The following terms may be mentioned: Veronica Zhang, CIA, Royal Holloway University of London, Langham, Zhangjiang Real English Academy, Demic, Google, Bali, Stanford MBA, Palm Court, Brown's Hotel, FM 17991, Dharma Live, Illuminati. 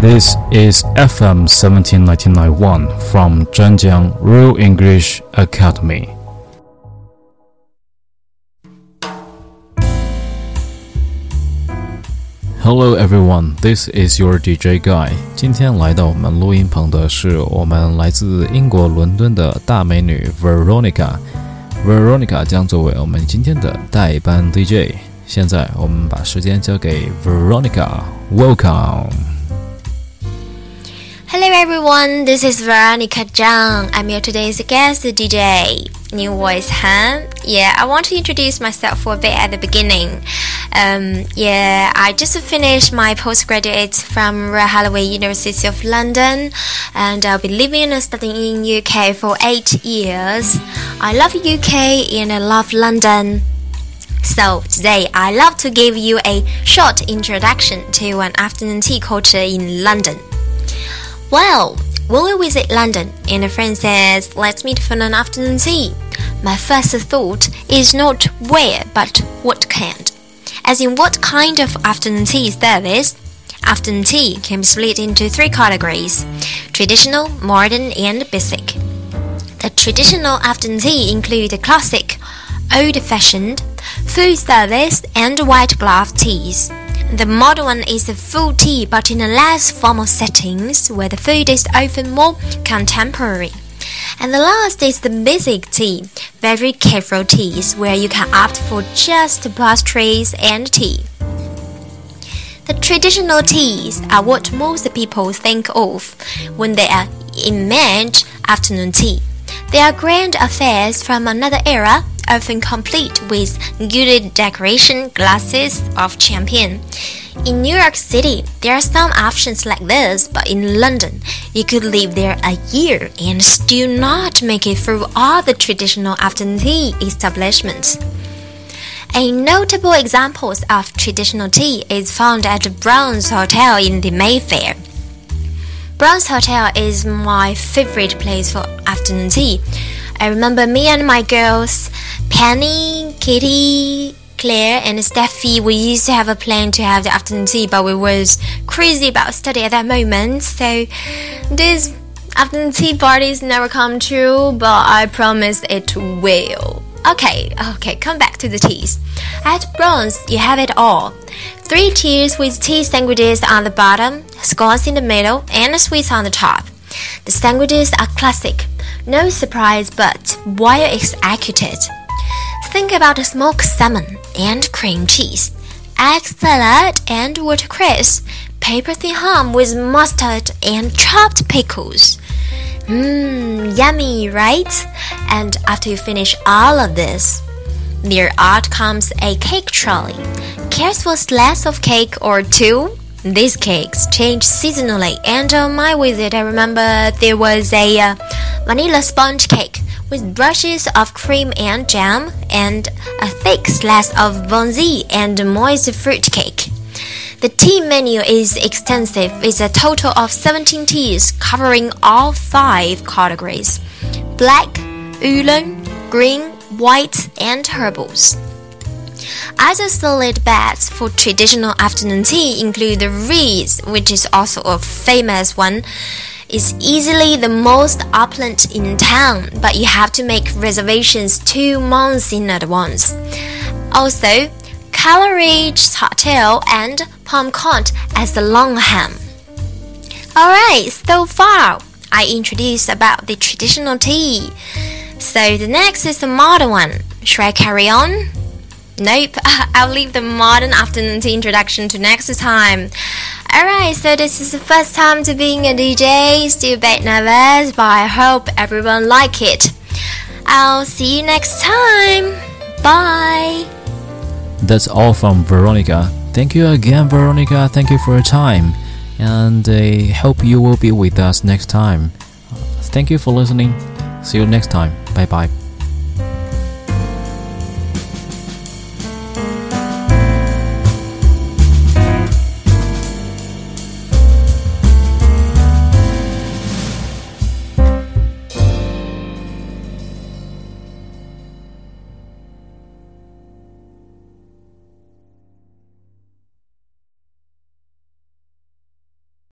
This is FM 17991 from Zhangjiang Real English Academy. Hello everyone, this is your DJ Guy. 今天来到我们录音棚的是我们来自英国伦敦的大美女 Veronica. Veronica 将作为我们今天的代班 DJ。现在我们把时间交给 Veronica. Welcome.Hello everyone, this is Veronica Zhang. I'm your today's guest DJ. New voice, huh? Yeah, I want to introduce myself for a bit at the beginning. I just finished my postgraduate from Royal Holloway University of London, and I'll be living and studying in UK for 8 years. I love UK and I love London.So, today I'd love to give you a short introduction to an afternoon tea culture in London.Well, when we visit London and a friend says, let's meet for an afternoon tea, my first thought is not where, but what kind. As in what kind of afternoon tea service? Afternoon tea can be split into 3 categories, traditional, modern, and basic. The traditional afternoon tea include the classic, old-fashioned, full service, and white glove teas.The modern one is the full tea, but in a less formal settings where the food is often more contemporary. And the last is the basic tea, very casual teas where you can opt for just pastries and tea. The traditional teas are what most people think of when they imagine afternoon tea. They are grand affairs from another era.Often complete with gilded decoration, glasses of champagne. In New York City, there are some options like this, but in London, you could live there a year and still not make it through all the traditional afternoon tea establishments. A notable example of traditional tea is found at Brown's Hotel in the Mayfair.Brown's Hotel is my favorite place for afternoon tea. I remember me and my girls, Penny, Kitty, Claire, and Steffi, we used to have a plan to have the afternoon tea, but we was crazy about study at that moment, so this afternoon tea parties never come true, but I promise it will.Okay, come back to the teas. At Brown's, you have it all. 3 tiers with tea sandwiches on the bottom, scones in the middle, and sweets on the top. The sandwiches are classic. No surprise, but well executed. Think about smoked salmon and cream cheese, egg salad and watercress, paper-thin ham with mustard and chopped pickles.Yummy, right? And after you finish all of this, there out comes a cake trolley. Cares for a slice of cake or 2? These cakes change seasonally, and on my visit, I remember there was a vanilla sponge cake with brushes of cream and jam, and a thick slice of bonzi and moist fruit cake.The tea menu is extensive, with a total of 17 teas covering all 5 categories, black, oolong, green, white, and herbals. Other solid bets for traditional afternoon tea include the Reeds, which is also a famous one. It's easily the most opulent in town, but you have to make reservations 2 months in advance. Also,Claridge's Hotel and Palm Court as the Langham. Alright, so far I introduced about the traditional tea. So the next is the modern one. Should I carry on? Nope, I'll leave the modern afternoon tea introduction to next time. Alright, so this is the first time to being a DJ. Still a bit nervous, but I hope everyone like it. I'll see you next time. Bye.That's all from Veronica. Thank you again, Veronica. Thank you for your time. And I hope you will be with us next time. Thank you for listening. See you next time. Bye-bye.